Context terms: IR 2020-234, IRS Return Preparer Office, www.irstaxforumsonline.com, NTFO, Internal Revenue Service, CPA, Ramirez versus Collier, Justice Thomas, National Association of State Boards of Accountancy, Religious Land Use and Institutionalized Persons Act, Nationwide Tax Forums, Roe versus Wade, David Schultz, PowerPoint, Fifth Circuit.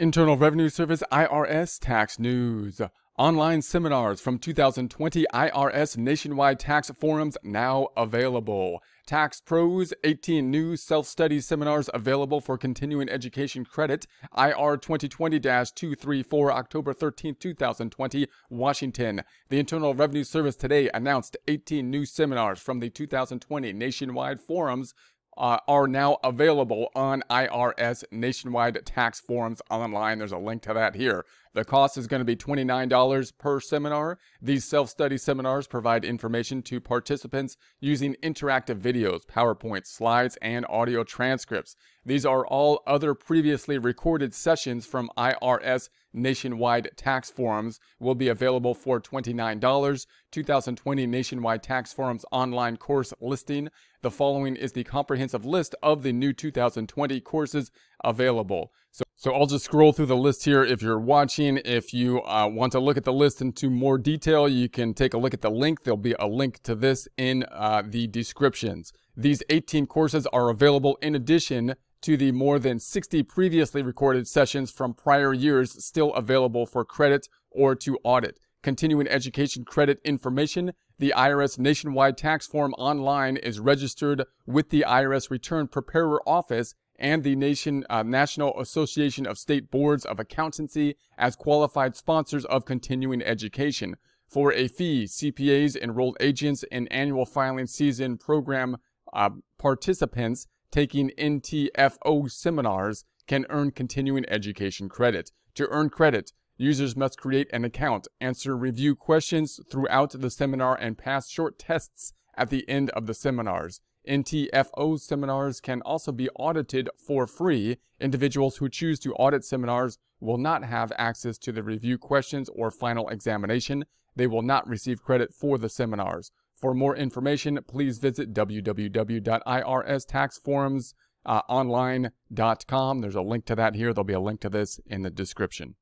Internal Revenue Service IRS Tax News. Online seminars from 2020 IRS Nationwide Tax Forums now available. Tax Pros, 18 new self-study seminars available for continuing education credit. IR 2020-234, October 13, 2020, Washington. The Internal Revenue Service today announced 18 new seminars from the 2020 Nationwide Forums are now available on IRS Nationwide Tax Forums online. There's a link to that here. The cost is going to be $29 per seminar. These self-study seminars provide information to participants using interactive videos, PowerPoint slides, and audio transcripts. These are all other previously recorded sessions from IRS Nationwide Tax Forums will be available for $29. 2020 Nationwide Tax Forums online course listing. The following is the comprehensive list of the new 2020 courses available. So I'll just scroll through the list here. If you're watching, if you want to look at the list into more detail, you can take a look at the link. There'll be a link to this in the descriptions. These 18 courses are available in addition to the more than 60 previously recorded sessions from prior years still available for credit or to audit. Continuing education credit information. The IRS Nationwide Tax Form Online is registered with the IRS Return Preparer Office and the National Association of State Boards of Accountancy as qualified sponsors of continuing education. For a fee, CPAs, enrolled agents, and annual filing season program participants taking NTFO seminars can earn continuing education credit. To earn credit, users must create an account, answer review questions throughout the seminar, and pass short tests at the end of the seminars. NTFO seminars can also be audited for free. Individuals who choose to audit seminars will not have access to the review questions or final examination. They will not receive credit for the seminars. For more information, please visit www.irstaxforumsonline.com. There's a link to that here. There'll be a link to this in the description.